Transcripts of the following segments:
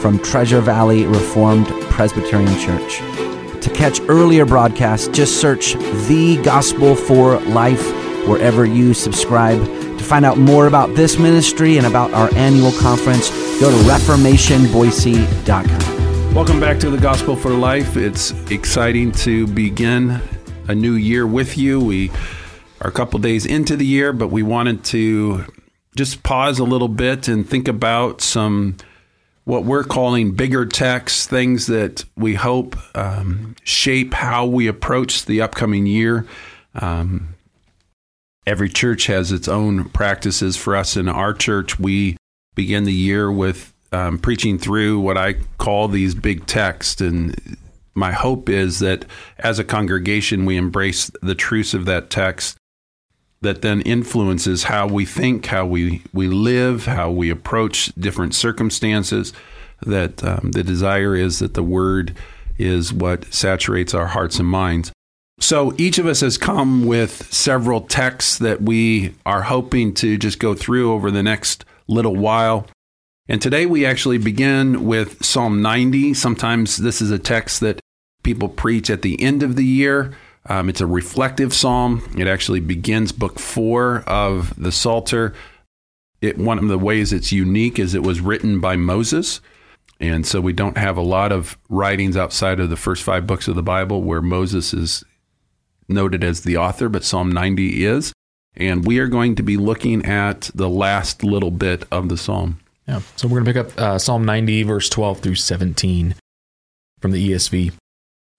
from Treasure Valley Reformed Presbyterian Church. To catch earlier broadcasts, just search The Gospel for Life wherever you subscribe. To find out more about this ministry and about our annual conference, go to ReformationBoise.com. Welcome back to The Gospel for Life. It's exciting to begin a new year with you. We are a couple days into the year, but we wanted to just pause a little bit and think about some what we're calling bigger texts, things that we hope shape how we approach the upcoming year. Every church has its own practices. For us in our church, we begin the year with preaching through what I call these big texts. And my hope is that as a congregation, we embrace the truths of that text that then influences how we think, how we live, how we approach different circumstances, that the desire is that the Word is what saturates our hearts and minds. So each of us has come with several texts that we are hoping to just go through over the next little while. And today we actually begin with Psalm 90. Sometimes this is a text that people preach at the end of the year. It's a reflective psalm. It actually begins book 4 of the Psalter. One of the ways it's unique is it was written by Moses. And so we don't have a lot of writings outside of the first 5 books of the Bible where Moses is noted as the author, but Psalm 90 is. And we are going to be looking at the last little bit of the psalm. Yeah. So we're going to pick up Psalm 90, verse 12 through 17 from the ESV.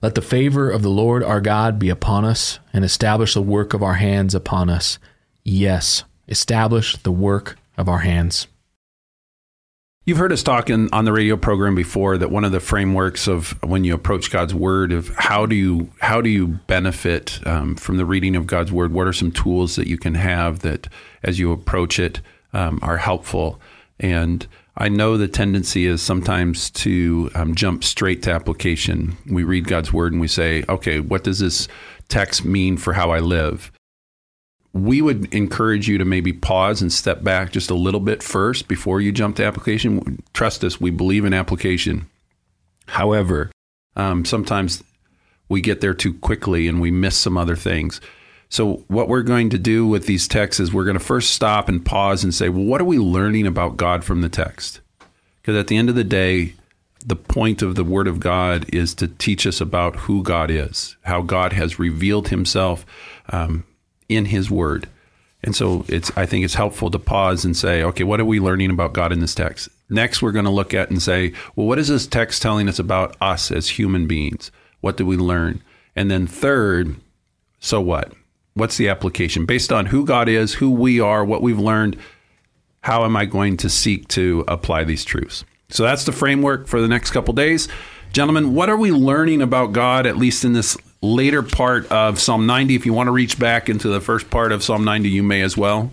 Let the favor of the Lord our God be upon us, and establish the work of our hands upon us. Yes, establish the work of our hands. You've heard us talk on the radio program before that one of the frameworks of when you approach God's Word of how do you benefit from the reading of God's Word? What are some tools that you can have that as you approach it are helpful? And I know the tendency is sometimes to jump straight to application. We read God's Word and we say, okay, what does this text mean for how I live? We would encourage you to maybe pause and step back just a little bit first before you jump to application. Trust us, we believe in application. However, sometimes we get there too quickly and we miss some other things. So what we're going to do with these texts is we're going to first stop and pause and say, well, what are we learning about God from the text? Because at the end of the day, the point of the Word of God is to teach us about who God is, how God has revealed himself in his Word. And so I think it's helpful to pause and say, okay, what are we learning about God in this text? Next, we're going to look at and say, well, what is this text telling us about us as human beings? What do we learn? And then third, so what? What's the application? Based on who God is, who we are, what we've learned, how am I going to seek to apply these truths? So that's the framework for the next couple days. Gentlemen, what are we learning about God, at least in this later part of Psalm 90? If you want to reach back into the first part of Psalm 90, you may as well.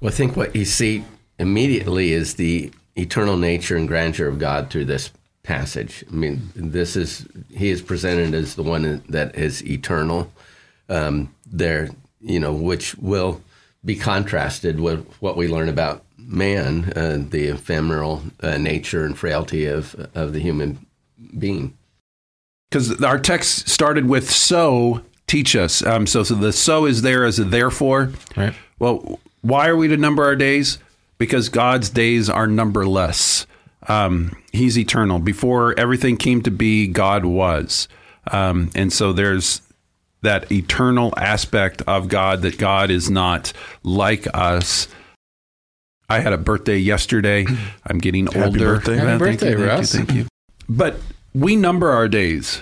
Well, I think what you see immediately is the eternal nature and grandeur of God through this passage. I mean, he is presented as the one that is eternal. Which will be contrasted with what we learn about man, the ephemeral nature and frailty of the human being. Because our text started with "so teach us," so the "so" is there as a therefore. Right. Well, why are we to number our days? Because God's days are numberless. He's eternal. Before everything came to be, God was. And so there's that eternal aspect of God, that God is not like us. I had a birthday yesterday. I'm getting older. Happy birthday, man. Happy birthday, Russ. Thank you. But we number our days.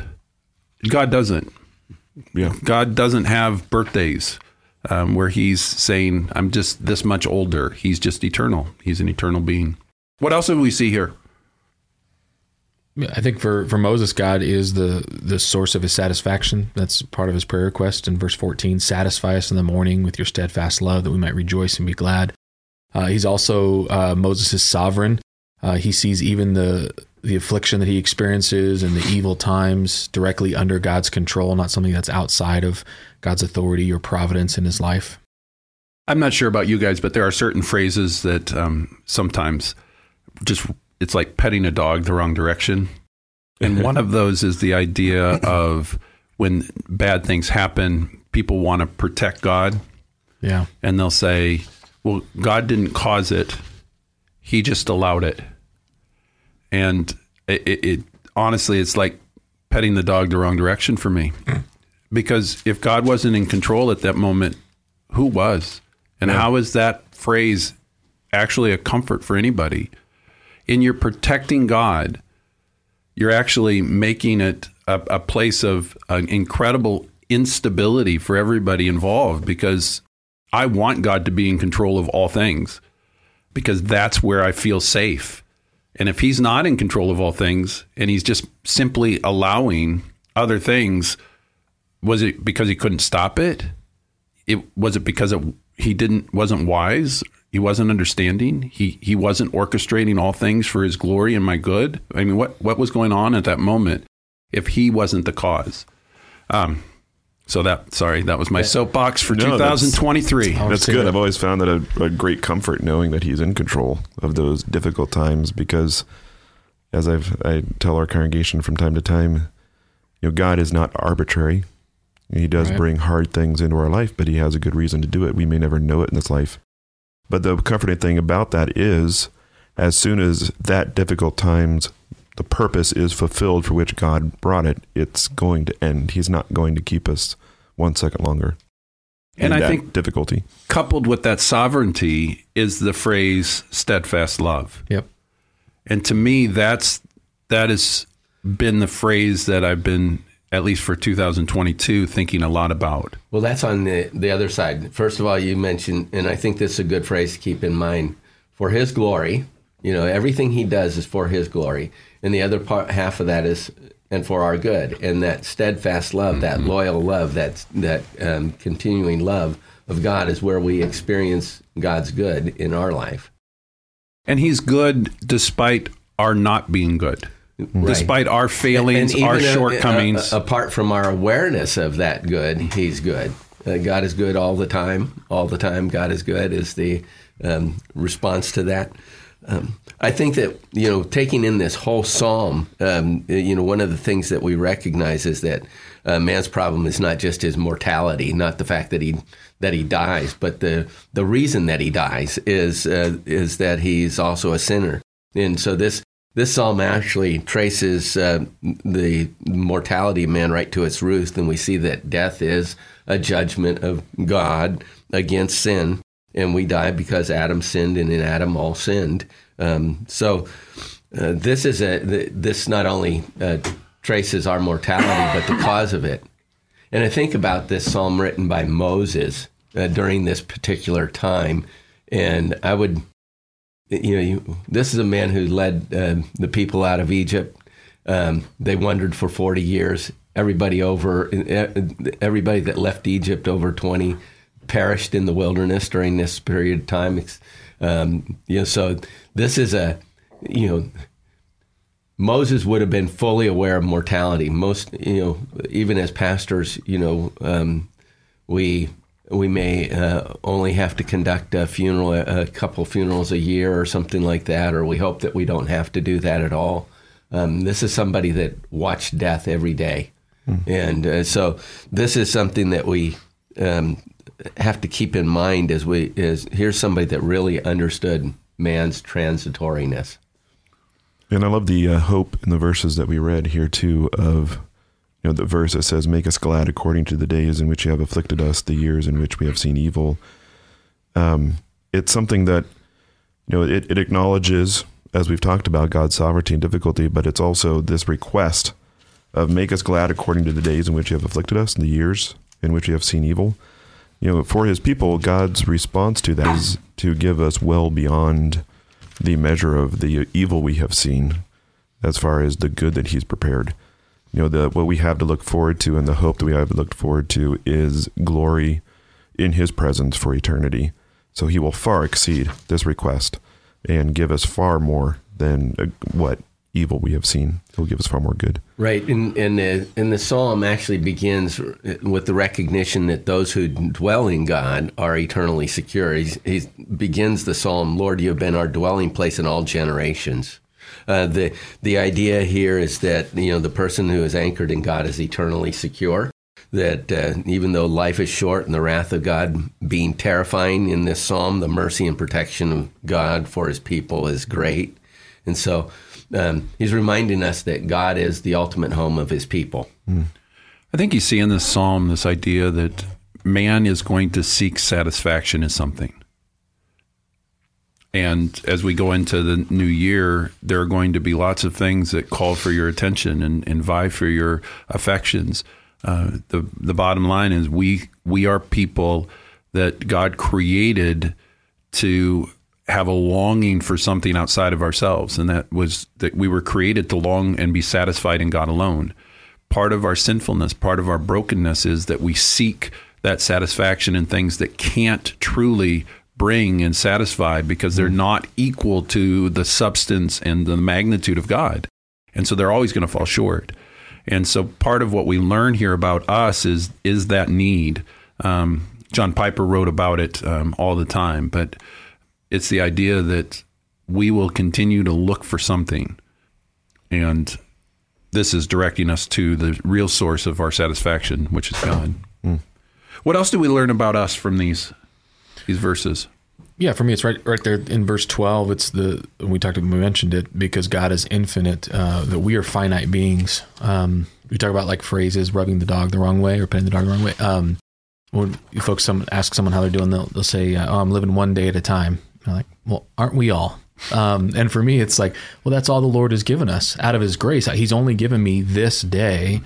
God doesn't. Yeah. God doesn't have birthdays where he's saying, I'm just this much older. He's just eternal. He's an eternal being. What else do we see here? I think for Moses, God is the source of his satisfaction. That's part of his prayer request. In verse 14, satisfy us in the morning with your steadfast love that we might rejoice and be glad. He's also, Moses is sovereign. He sees even the affliction that he experiences and the evil times directly under God's control, not something that's outside of God's authority or providence in his life. I'm not sure about you guys, but there are certain phrases that sometimes just, it's like petting a dog the wrong direction. And one of those is the idea of when bad things happen, people want to protect God. Yeah. And they'll say, well, God didn't cause it. He just allowed it. And it honestly, it's like petting the dog the wrong direction for me. Because if God wasn't in control at that moment, who was? And how is that phrase actually a comfort for anybody? In your protecting God, you're actually making it a place of an incredible instability for everybody involved, because I want God to be in control of all things, because that's where I feel safe. And if he's not in control of all things and he's just simply allowing other things, was it because he couldn't stop it? Wasn't wise? He wasn't understanding? He wasn't orchestrating all things for his glory and my good? I mean, what was going on at that moment if he wasn't the cause? So that was my soapbox for 2023. That's good. I've always found that a great comfort knowing that he's in control of those difficult times, because as I tell our congregation from time to time, you know, God is not arbitrary. He does bring hard things into our life, but he has a good reason to do it. We may never know it in this life. But the comforting thing about that is, as soon as that difficult times, the purpose is fulfilled for which God brought it, it's going to end. He's not going to keep us 1 second longer. And I think difficulty, coupled with that sovereignty, is the phrase steadfast love. Yep. And to me, that has been the phrase that I've been, at least for 2022, thinking a lot about. Well, that's on the other side. First of all, you mentioned, and I think this is a good phrase to keep in mind, for his glory. You know, everything he does is for his glory. And the other part, half of that is, and for our good. And that steadfast love, that loyal love, that continuing love of God is where we experience God's good in our life. And he's good despite our not being good, despite our failings, and our shortcomings. Apart from our awareness of that good, he's good. God is good all the time. All the time, God is good is the response to that. I think that, you know, taking in this whole psalm, you know, one of the things that we recognize is that man's problem is not just his mortality, not the fact that he dies, but the reason that he dies is that he's also a sinner. And so this psalm actually traces the mortality of man right to its roots, and we see that death is a judgment of God against sin. And we die because Adam sinned, and in Adam all sinned. So this is this not only traces our mortality, but the cause of it. And I think about this psalm written by Moses during this particular time, and I would, this is a man who led the people out of Egypt. They wandered for 40 years. Everybody that left Egypt over 20 perished in the wilderness during this period of time. So this is Moses would have been fully aware of mortality. Even as pastors, we may only have to conduct a couple funerals a year or something like that, or we hope that we don't have to do that at all. This is somebody that watched death every day. And so this is something that we have to keep in mind as here's somebody that really understood man's transitoriness. And I love the hope in the verses that we read here too, of you know, the verse that says, make us glad according to the days in which you have afflicted us, the years in which we have seen evil. It's something that, you know, it acknowledges, as we've talked about, God's sovereignty and difficulty, but it's also this request of make us glad according to the days in which you have afflicted us and the years in which you have seen evil. You know, for his people, God's response to that is to give us well beyond the measure of the evil we have seen as far as the good that he's prepared. You know, what we have to look forward to and the hope that we have looked forward to is glory in his presence for eternity. So he will far exceed this request and give us far more than what evil we have seen. He'll give us far more good. Right. And the psalm actually begins with the recognition that those who dwell in God are eternally secure. He begins the psalm, Lord, you have been our dwelling place in all generations. The idea here is that, you know, the person who is anchored in God is eternally secure, that even though life is short and the wrath of God being terrifying in this psalm, the mercy and protection of God for his people is great. And so he's reminding us that God is the ultimate home of his people. I think you see in this psalm this idea that man is going to seek satisfaction in something. And as we go into the new year, there are going to be lots of things that call for your attention and vie for your affections. The bottom line is we are people that God created to have a longing for something outside of ourselves. And that was that we were created to long and be satisfied in God alone. Part of our sinfulness, part of our brokenness is that we seek that satisfaction in things that can't truly bring and satisfy because they're not equal to the substance and the magnitude of God. And so they're always going to fall short. And so part of what we learn here about us is that need. John Piper wrote about it all the time, but it's the idea that we will continue to look for something. And this is directing us to the real source of our satisfaction, which is God. What else do we learn about us from these verses? Yeah, for me, it's right there in verse 12. It's we mentioned it because God is infinite, that we are finite beings. We talk about like phrases, rubbing the dog the wrong way or petting the dog the wrong way. When folks ask someone how they're doing, they'll say, oh, I'm living one day at a time. And I'm like, well, aren't we all? And for me, it's like, well, that's all the Lord has given us out of his grace. He's only given me this day.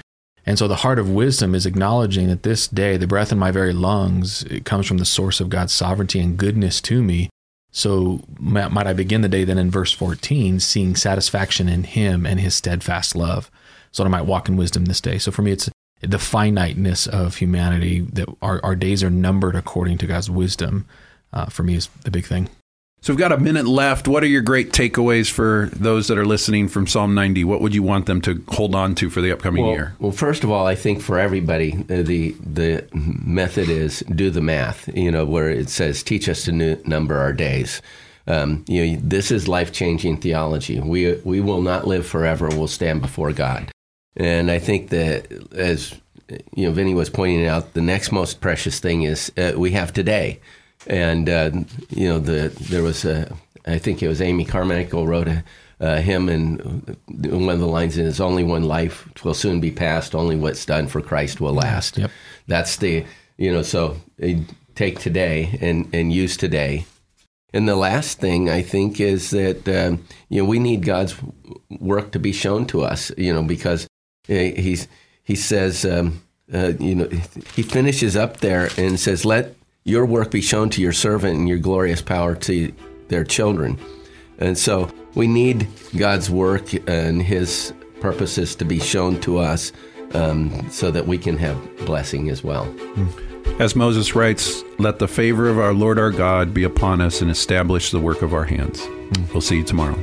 And so the heart of wisdom is acknowledging that this day, the breath in my very lungs, it comes from the source of God's sovereignty and goodness to me. So might I begin the day then in verse 14, seeing satisfaction in him and his steadfast love, so that I might walk in wisdom this day. So for me, it's the finiteness of humanity, that our days are numbered according to God's wisdom, for me is the big thing. So we've got a minute left. What are your great takeaways for those that are listening from Psalm 90? What would you want them to hold on to for the upcoming year? Well, first of all, I think for everybody, the method is do the math, you know, where it says, teach us to number our days. You know, this is life-changing theology. We will not live forever. We'll stand before God. And I think that, as you know, Vinnie was pointing out, the next most precious thing is we have today. And, you know, there was I think it was Amy Carmichael wrote a hymn, and one of the lines is, only one life will soon be passed, only what's done for Christ will last. Yep. That's so take today and use today. And the last thing I think is that, you know, we need God's work to be shown to us, you know, because he says, you know, he finishes up there and says, let your work be shown to your servant and your glorious power to their children. And so we need God's work and his purposes to be shown to us so that we can have blessing as well. As Moses writes, let the favor of our Lord our God be upon us and establish the work of our hands. We'll see you tomorrow.